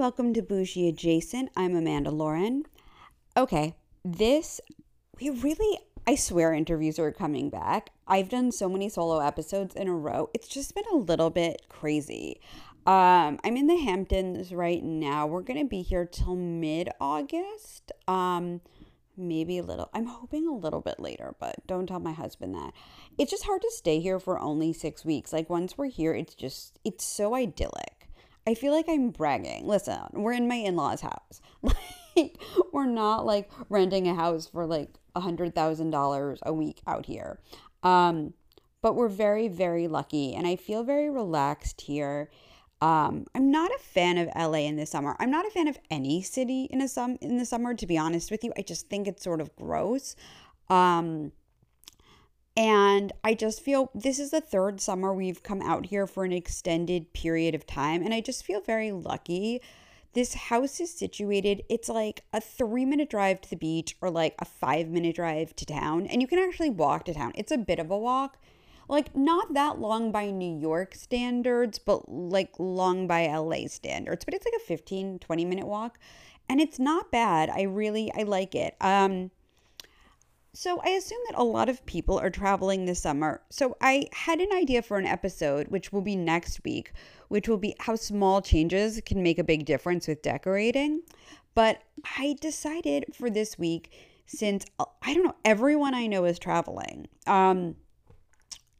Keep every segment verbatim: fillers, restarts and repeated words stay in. welcome to Bougie Adjacent. I'm Amanda Lauren. Okay, this, we really, I swear interviews are coming back. I've done so many solo episodes in a row. It's just been a little bit crazy. Um, I'm in the Hamptons right now. We're going to be here till mid-August. Um, maybe a little, I'm hoping a little bit later, but don't tell my husband that. It's just hard to stay here for only six weeks. Like once we're here, it's just, it's so idyllic. I feel like I'm bragging. Listen, we're in my in-laws' house. Like we're not like renting a house for like one hundred thousand dollars a week out here. Um, but we're very, very lucky and I feel very relaxed here. Um, I'm not a fan of L A in the summer. I'm not a fan of any city in a sum in the summer, to be honest with you. I just think it's sort of gross. Um, and I just feel this is the third summer we've come out here for an extended period of time. And I just feel very lucky. This house is situated, it's like a three minute drive to the beach or like a five minute drive to town. And you can actually walk to town. It's a bit of a walk. Like, not that long by New York standards, but, like, long by L A standards. But it's, like, a fifteen, twenty-minute walk. And it's not bad. I really, I like it. Um, so I assume that a lot of people are traveling this summer. So I had an idea for an episode, which will be next week, which will be how small changes can make a big difference with decorating. But I decided for this week, since, I don't know, everyone I know is traveling, um...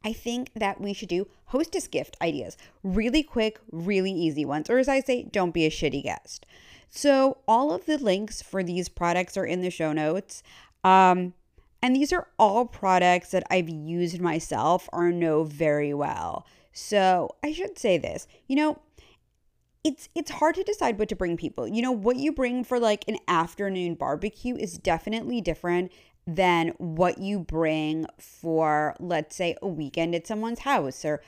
I think that we should do hostess gift ideas. Really quick, really easy ones. Or as I say, don't be a shitty guest. So all of the links for these products are in the show notes. Um, and these are all products that I've used myself or know very well. So I should say this. You know, it's it's hard to decide what to bring people. You know, what you bring for like an afternoon barbecue is definitely different than what you bring for, let's say, a weekend at someone's house or,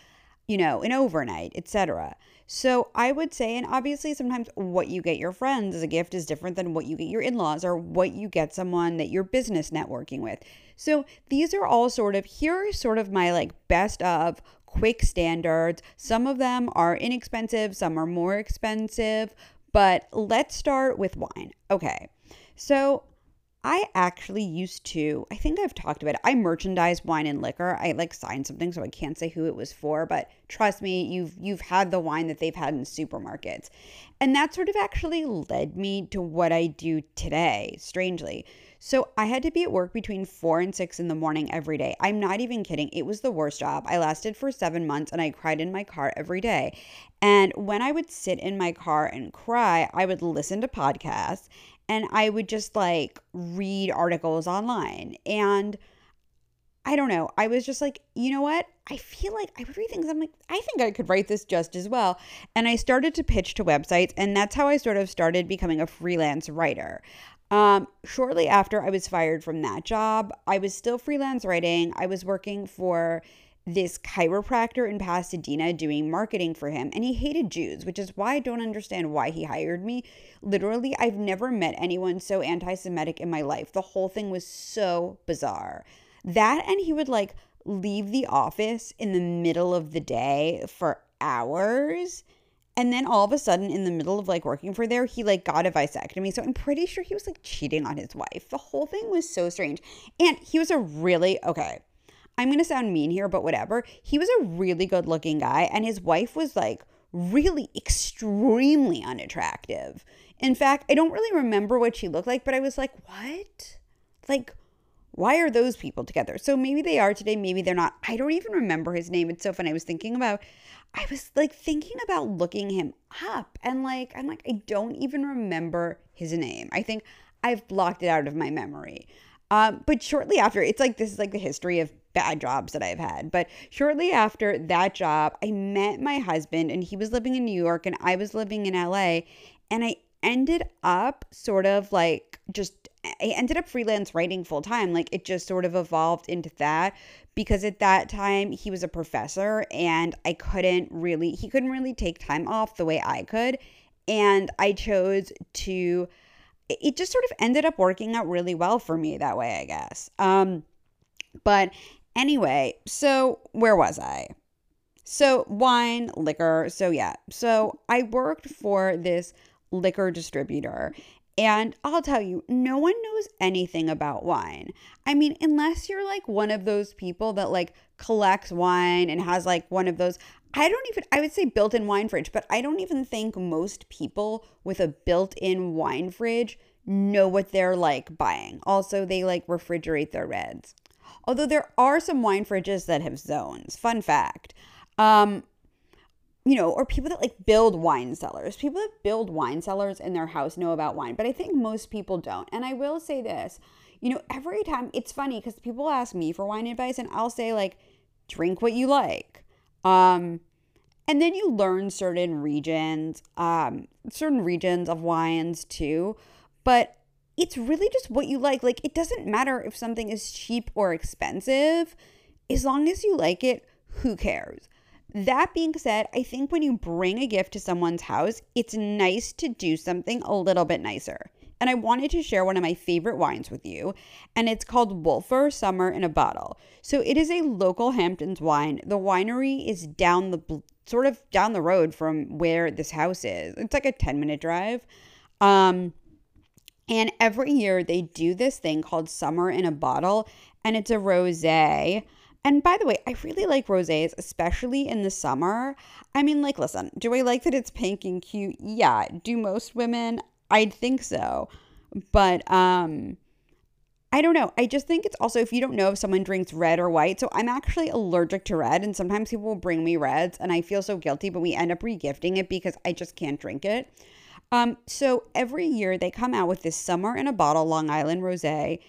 you know, an overnight, et cetera. So I would say, and obviously sometimes what you get your friends as a gift is different than what you get your in-laws or what you get someone that you're business networking with. So these are all sort of, here are sort of my like best of quick standards. Some of them are inexpensive, some are more expensive, but let's start with wine. Okay, so I actually used to, I think I've talked about it, I merchandise wine and liquor. I like signed something, so I can't say who it was for, but trust me, you've you've had the wine that they've had in supermarkets. And that sort of actually led me to what I do today, strangely. So I had to be at work between four and six in the morning every day. I'm not even kidding. It was the worst job. I lasted for seven months and I cried in my car every day. And when I would sit in my car and cry, I would listen to podcasts. And I would just like read articles online. And I don't know. I was just like, you know what? I feel like I would read things. I'm like, I think I could write this just as well. And I started to pitch to websites. And that's how I sort of started becoming a freelance writer. Um, shortly after I was fired from that job, I was still freelance writing. I was working for this chiropractor in Pasadena doing marketing for him, and he hated Jews, which is why I don't understand why he hired me. Literally, I've never met anyone so anti-Semitic in my life. The whole thing was so bizarre. That, and he would like leave the office in the middle of the day for hours, and then all of a sudden in the middle of like working for there, he like got a vasectomy. So I'm pretty sure he was like cheating on his wife. The whole thing was so strange. And he was a really, okay, I'm going to sound mean here, but whatever. He was a really good looking guy and his wife was like really extremely unattractive. In fact, I don't really remember what she looked like, but I was like, what? Like, why are those people together? So maybe they are today. Maybe they're not. I don't even remember his name. It's so funny. I was thinking about, I was like thinking about looking him up and like, I'm like, I don't even remember his name. I think I've blocked it out of my memory. Um, but shortly after, it's like, this is like the history of bad jobs that I've had. But shortly after that job, I met my husband and he was living in New York and I was living in L A. And I ended up sort of like just, I ended up freelance writing full time. Like it just sort of evolved into that because at that time he was a professor and I couldn't really, he couldn't really take time off the way I could. And I chose to, it just sort of ended up working out really well for me that way, I guess. Um, but anyway, so where was I? So wine, liquor. So yeah, so I worked for this liquor distributor. And I'll tell you, no one knows anything about wine. I mean, unless you're like one of those people that like collects wine and has like one of those, I don't even, I would say built-in wine fridge, but I don't even think most people with a built-in wine fridge know what they're like buying. Also, they like refrigerate their reds. Although there are some wine fridges that have zones. Fun fact. Um, you know, or people that like build wine cellars. People that build wine cellars in their house know about wine, but I think most people don't. And I will say this, you know, every time it's funny because people ask me for wine advice and I'll say like, drink what you like. Um, and then you learn certain regions, um, certain regions of wines too, but it's really just what you like. Like it doesn't matter if something is cheap or expensive, as long as you like it, who cares? That being said, I think when you bring a gift to someone's house, it's nice to do something a little bit nicer. And I wanted to share one of my favorite wines with you, and it's called Wölffer Summer in a Bottle. So it is a local Hamptons wine. The winery is down the sort of down the road from where this house is. It's like a ten minute drive. Um, and every year they do this thing called Summer in a Bottle, and it's a rosé. And by the way, I really like rosés, especially in the summer. I mean, like, listen, do I like that it's pink and cute? Yeah. Do most women? I'd think so. But um, I don't know. I just think it's also, if you don't know if someone drinks red or white. So I'm actually allergic to red. And sometimes people will bring me reds and I feel so guilty, but we end up regifting it because I just can't drink it. Um, so every year they come out with this Summer in a Bottle Long Island rosé.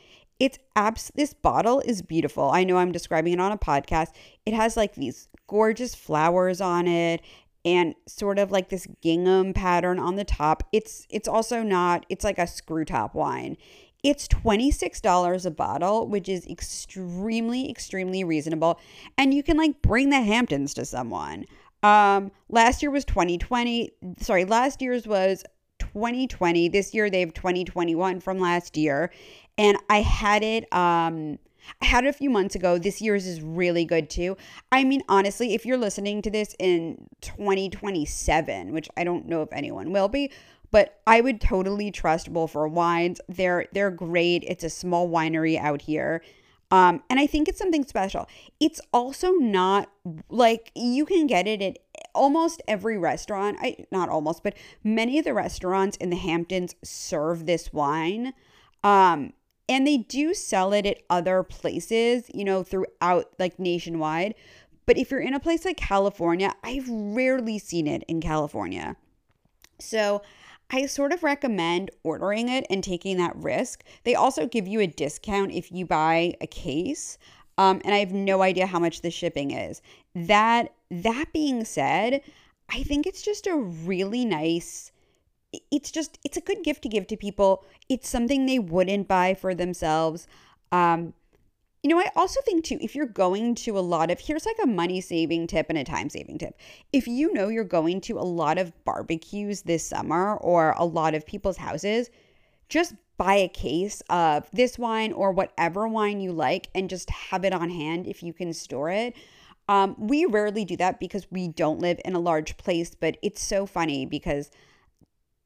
It's abs- this bottle is beautiful. I know I'm describing it on a podcast. It has like these gorgeous flowers on it and sort of like this gingham pattern on the top. It's it's also not, it's like a screw top wine. It's twenty-six dollars a bottle, which is extremely, extremely reasonable. And you can like bring the Hamptons to someone. Um, last year was twenty twenty. Sorry, last year's was twenty twenty. This year they have twenty twenty-one from last year. And I had it, um, I had it a few months ago. This year's is really good too. I mean, honestly, if you're listening to this in twenty twenty-seven, which I don't know if anyone will be, but I would totally trust Wölffer wines. They're, they're great. It's a small winery out here. Um, and I think it's something special. It's also not like you can get it at almost every restaurant. I, not almost, but many of the restaurants in the Hamptons serve this wine. Um, and they do sell it at other places, you know, throughout like nationwide. But if you're in a place like California, I've rarely seen it in California. So I sort of recommend ordering it and taking that risk. They also give you a discount if you buy a case. Um, and I have no idea how much the shipping is. That, that being said, I think it's just a really nice, it's just, it's a good gift to give to people. It's something they wouldn't buy for themselves. Um, you know, I also think too, if you're going to a lot of, here's like a money saving tip and a time saving tip. If you know you're going to a lot of barbecues this summer or a lot of people's houses, just buy a case of this wine or whatever wine you like and just have it on hand if you can store it. Um, we rarely do that because we don't live in a large place, but it's so funny because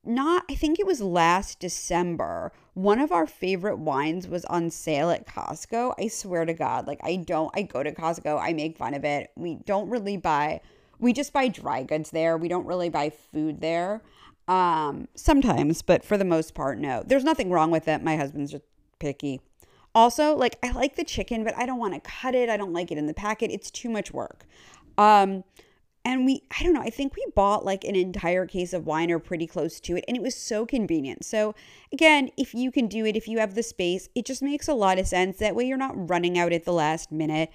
Not, I think it was last December, one of our favorite wines was on sale at Costco. I swear to God, like I don't, I go to Costco, I make fun of it. We don't really buy, we just buy dry goods there. We don't really buy food there. Um, sometimes, but for the most part, no. There's nothing wrong with it. My husband's just picky. Also, like I like the chicken, but I don't want to cut it. I don't like it in the packet. It's too much work. Um, And we, I don't know, I think we bought like an entire case of wine or pretty close to it. And it was so convenient. So again, if you can do it, if you have the space, it just makes a lot of sense. That way you're not running out at the last minute.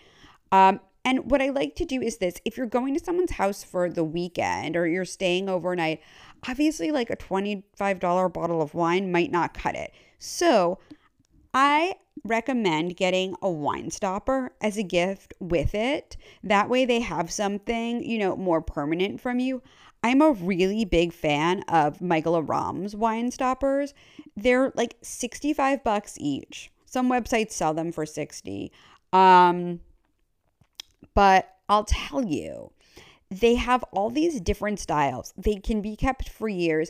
Um, and what I like to do is this, if you're going to someone's house for the weekend or you're staying overnight, obviously like a twenty-five dollar bottle of wine might not cut it. So I recommend getting a wine stopper as a gift with it. That way they have something, you know, more permanent from you. I'm a really big fan of Michael Aram's wine stoppers. They're like sixty-five bucks each. Some websites sell them for sixty. Um, but I'll tell you, they have all these different styles. They can be kept for years.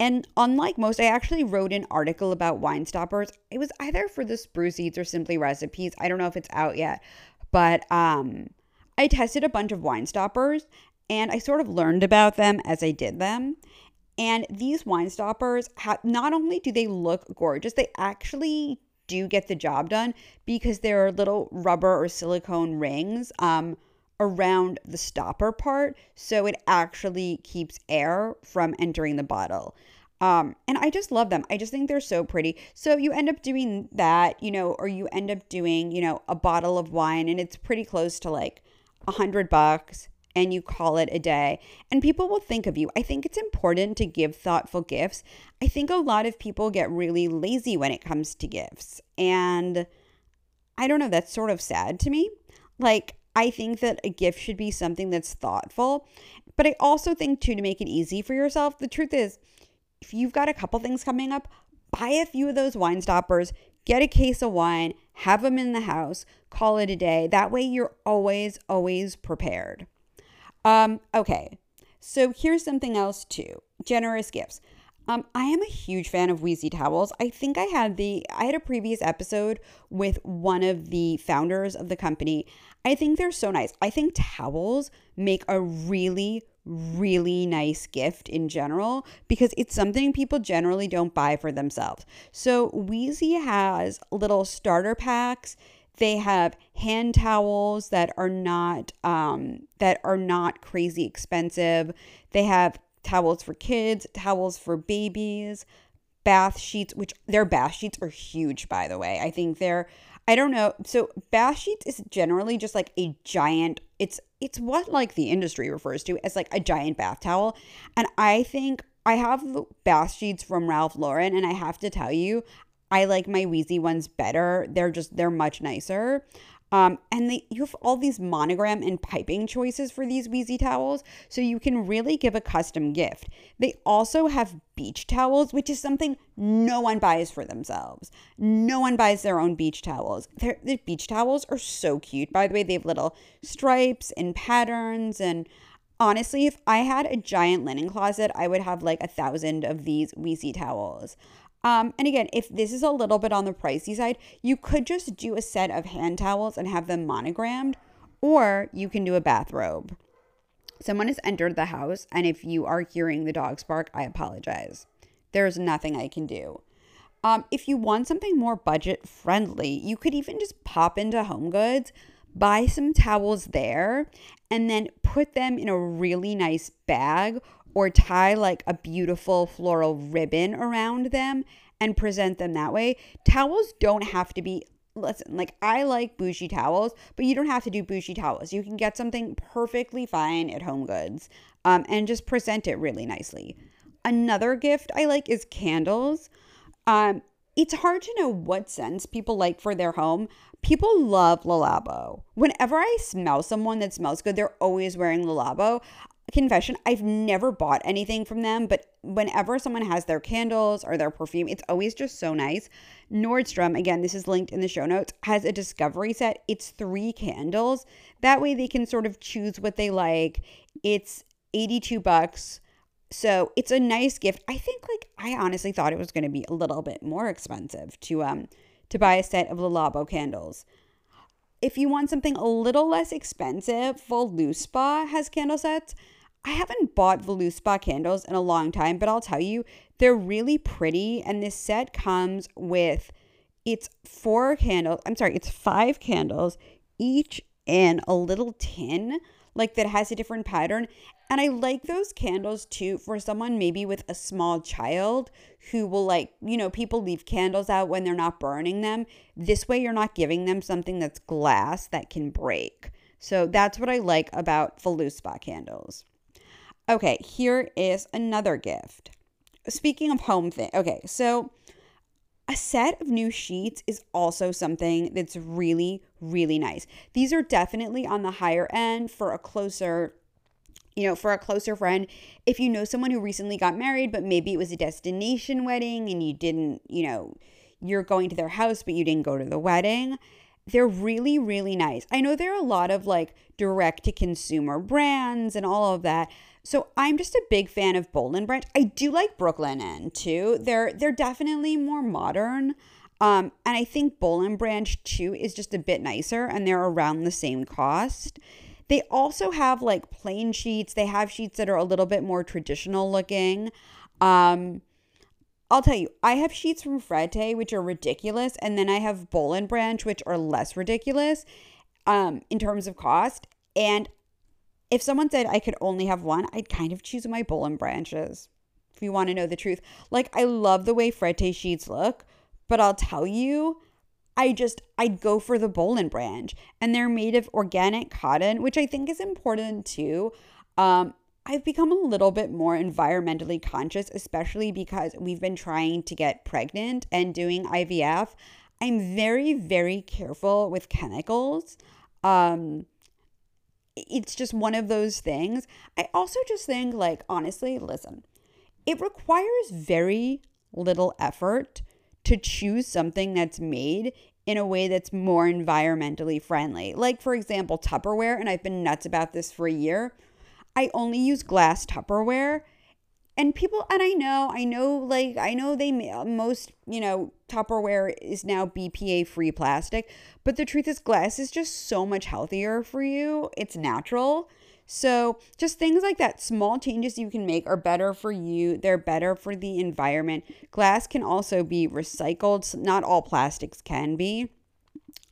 And unlike most, I actually wrote an article about wine stoppers. It was either for the Spruce Seeds or Simply Recipes. I don't know if it's out yet, but um, I tested a bunch of wine stoppers and I sort of learned about them as I did them. And these wine stoppers, have, not only do they look gorgeous, they actually do get the job done because there are little rubber or silicone rings um, around the stopper part, so it actually keeps air from entering the bottle. Um, and I just love them. I just think they're so pretty. So you end up doing that, you know, or you end up doing, you know, a bottle of wine and it's pretty close to like a hundred bucks and you call it a day and people will think of you. I think it's important to give thoughtful gifts. I think a lot of people get really lazy when it comes to gifts, and I don't know, that's sort of sad to me. Like, I think that a gift should be something that's thoughtful, but I also think too, to make it easy for yourself, the truth is, if you've got a couple things coming up, buy a few of those wine stoppers, get a case of wine, have them in the house, call it a day. That way you're always, always prepared. Um, okay, so here's something else too, generous gifts. Um, I am a huge fan of Weezie towels. I think I had the, I had a previous episode with one of the founders of the company. I think they're so nice. I think towels make a really, really nice gift in general because it's something people generally don't buy for themselves. So Weezie has little starter packs. They have hand towels that are not, um, that are not crazy expensive. They have towels for kids, towels for babies, bath sheets, which their bath sheets are huge, by the way. I think they're, I don't know. So bath sheets is generally just like a giant, it's, it's what like the industry refers to as like a giant bath towel. And I think I have bath sheets from Ralph Lauren, and I have to tell you, I like my Weezy ones better. They're just, they're much nicer. Um, and they, you have all these monogram and piping choices for these Weezy towels, so you can really give a custom gift. They also have beach towels, which is something no one buys for themselves. No one buys their own beach towels. Their, their beach towels are so cute. By the way, they have little stripes and patterns. And honestly, if I had a giant linen closet, I would have like a thousand of these Weezy towels. Um, and again, if this is a little bit on the pricey side, you could just do a set of hand towels and have them monogrammed, or you can do a bathrobe. Someone has entered the house, and if you are hearing the dogs bark, I apologize. There's nothing I can do. Um, if you want something more budget friendly, you could even just pop into HomeGoods, buy some towels there, and then put them in a really nice bag or tie like a beautiful floral ribbon around them and present them that way. Towels don't have to be, listen, like I like bougie towels, but you don't have to do bougie towels. You can get something perfectly fine at HomeGoods um, and just present it really nicely. Another gift I like is candles. Um, it's hard to know what scents people like for their home. People love Le Labo. Whenever I smell someone that smells good, they're always wearing Le Labo. Confession, I've never bought anything from them, but whenever someone has their candles or their perfume, it's always just so nice. Nordstrom, again, this is linked in the show notes, has a discovery set. It's three candles. That way they can sort of choose what they like. It's eighty-two bucks. So it's a nice gift. I think like I honestly thought it was going to be a little bit more expensive to um to buy a set of Le Labo candles. If you want something a little less expensive, Voluspa has candle sets. I haven't bought Voluspa candles in a long time, but I'll tell you, they're really pretty. And this set comes with, it's four candles, I'm sorry, it's five candles, each in a little tin, like that has a different pattern. And I like those candles too for someone maybe with a small child who will like, you know, people leave candles out when they're not burning them. This way you're not giving them something that's glass that can break. So that's what I like about Voluspa candles. Okay, here is another gift. Speaking of home thing, okay, so a set of new sheets is also something that's really, really nice. These are definitely on the higher end for a closer, you know, for a closer friend. If you know someone who recently got married, but maybe it was a destination wedding and you didn't, you know, you're going to their house, but you didn't go to the wedding, They're really, really nice. I know there are a lot of like direct-to-consumer brands and all of that. So I'm just a big fan of Bold and Branch. I do like Brooklyn and too. They're they're definitely more modern. Um, and I think Bold and Branch too is just a bit nicer, and they're around the same cost. They also have like plain sheets. They have sheets that are a little bit more traditional looking. Um, I'll tell you, I have sheets from Frette, which are ridiculous. And then I have Bold and Branch, which are less ridiculous um, in terms of cost. And if someone said I could only have one, I'd kind of choose my Bold and Branches, if you want to know the truth. Like, I love the way Frette sheets look, but I'll tell you, I just, I'd go for the Bold and Branch. And they're made of organic cotton, which I think is important too. Um, I've become a little bit more environmentally conscious, especially because we've been trying to get pregnant and doing I V F. I'm very, very careful with chemicals. Um, it's just one of those things. I also just think, like, honestly, listen, it requires very little effort to choose something that's made in a way that's more environmentally friendly. Like, for example, Tupperware, and I've been nuts about this for a year. I only use glass Tupperware, and people, and I know, I know, like, I know they, most, you know, Tupperware is now B P A-free plastic, but the truth is glass is just so much healthier for you. It's natural. So just things like that, small changes you can make are better for you. They're better for the environment. Glass can also be recycled. Not all plastics can be.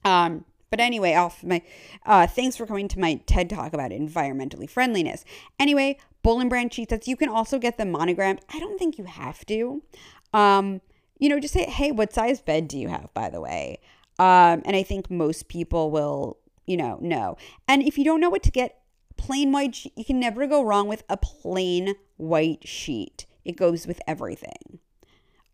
Um, But anyway, off my uh, thanks for coming to my TED Talk about environmentally friendliness. Anyway, Bold and Branch sheets, that's, you can also get them monogrammed. I don't think you have to. Um, you know, just say, hey, what size bed do you have, by the way? Um, and I think most people will, you know, know. And if you don't know what to get, plain white, you can never go wrong with a plain white sheet. It goes with everything.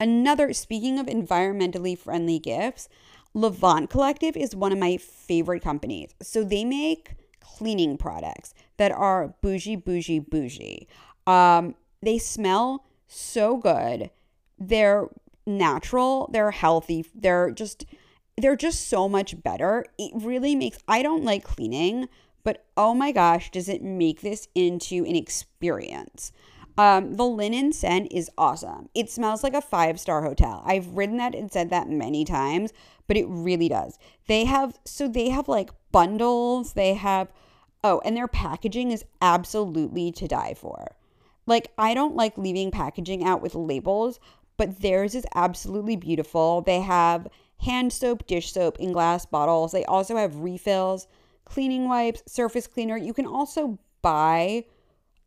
Another, speaking of environmentally friendly gifts, L'AVANT Collective is one of my favorite companies. So they make cleaning products that are bougie, bougie, bougie. Um, they smell so good. They're natural. They're healthy. They're just, they're just so much better. It really makes, I don't like cleaning, but oh my gosh, does it make this into an experience. Um, the linen scent is awesome. It smells like a five-star hotel. I've written that and said that many times, but it really does. They have, so they have like bundles. They have, oh, and their packaging is absolutely to die for. Like, I don't like leaving packaging out with labels, but theirs is absolutely beautiful. They have hand soap, dish soap in glass bottles. They also have refills, cleaning wipes, surface cleaner. You can also buy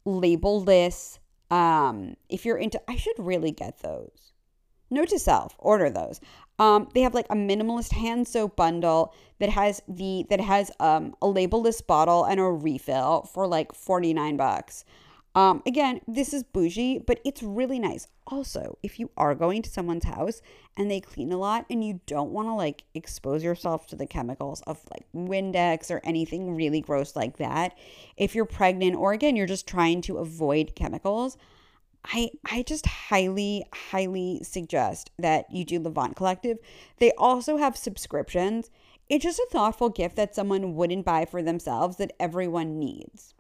labelless. Um, if you're into, I should really get those. Note to self, order those. Um, they have like a minimalist hand soap bundle that has the, that has, um, a labelless bottle and a refill for like forty-nine bucks. Um, again, this is bougie, but it's really nice. Also, if you are going to someone's house and they clean a lot and you don't want to like expose yourself to the chemicals of like Windex or anything really gross like that, if you're pregnant or again, you're just trying to avoid chemicals, I, I just highly, highly suggest that you do L'AVANT Collective. They also have subscriptions. It's just a thoughtful gift that someone wouldn't buy for themselves that everyone needs.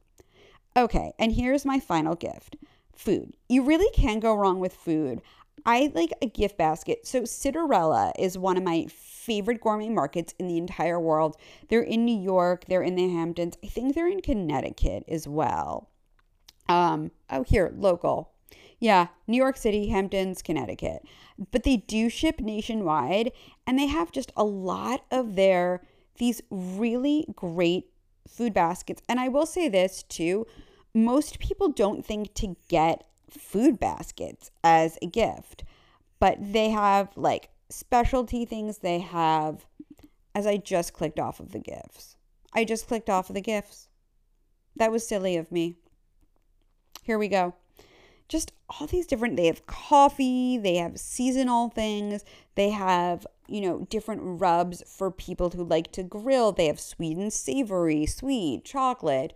Okay, and here's my final gift. Food. You really can't go wrong with food. I like a gift basket. So Citarella is one of my favorite gourmet markets in the entire world. They're in New York. They're in the Hamptons. I think they're in Connecticut as well. Um, oh, here, local. Yeah, New York City, Hamptons, Connecticut. But they do ship nationwide, and they have just a lot of their, these really great food baskets. And I will say this too, most people don't think to get food baskets as a gift, but they have like specialty things they have, as I just clicked off of the gifts. I just clicked off of the gifts. That was silly of me. Here we go. Just all these different, they have coffee, they have seasonal things, they have, you know, different rubs for people who like to grill. They have sweet and savory, sweet, chocolate,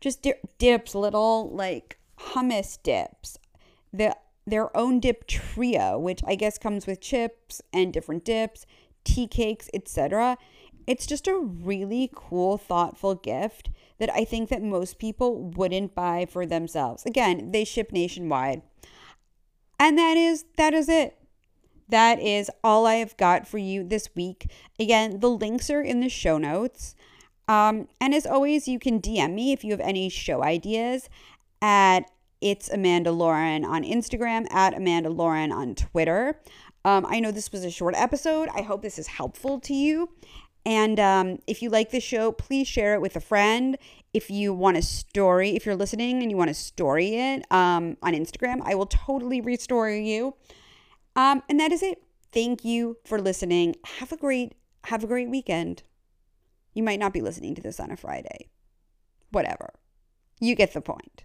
just di dips, little like hummus dips, the, their own dip trio, which I guess comes with chips and different dips, tea cakes, et cetera. It's just a really cool, thoughtful gift that I think that most people wouldn't buy for themselves. Again, they ship nationwide. And that is, that is it. That is all I have got for you this week. Again, the links are in the show notes. Um, and as always, you can D M me if you have any show ideas at It's Amanda Lauren on Instagram, at Amanda Lauren on Twitter. Um, I know this was a short episode. I hope this is helpful to you. And um, if you like the show, please share it with a friend. If you want a story, if you're listening and you want to story it um, on Instagram, I will totally restory you. Um, and that is it. Thank you for listening. Have a great, have a great weekend. You might not be listening to this on a Friday. Whatever. You get the point.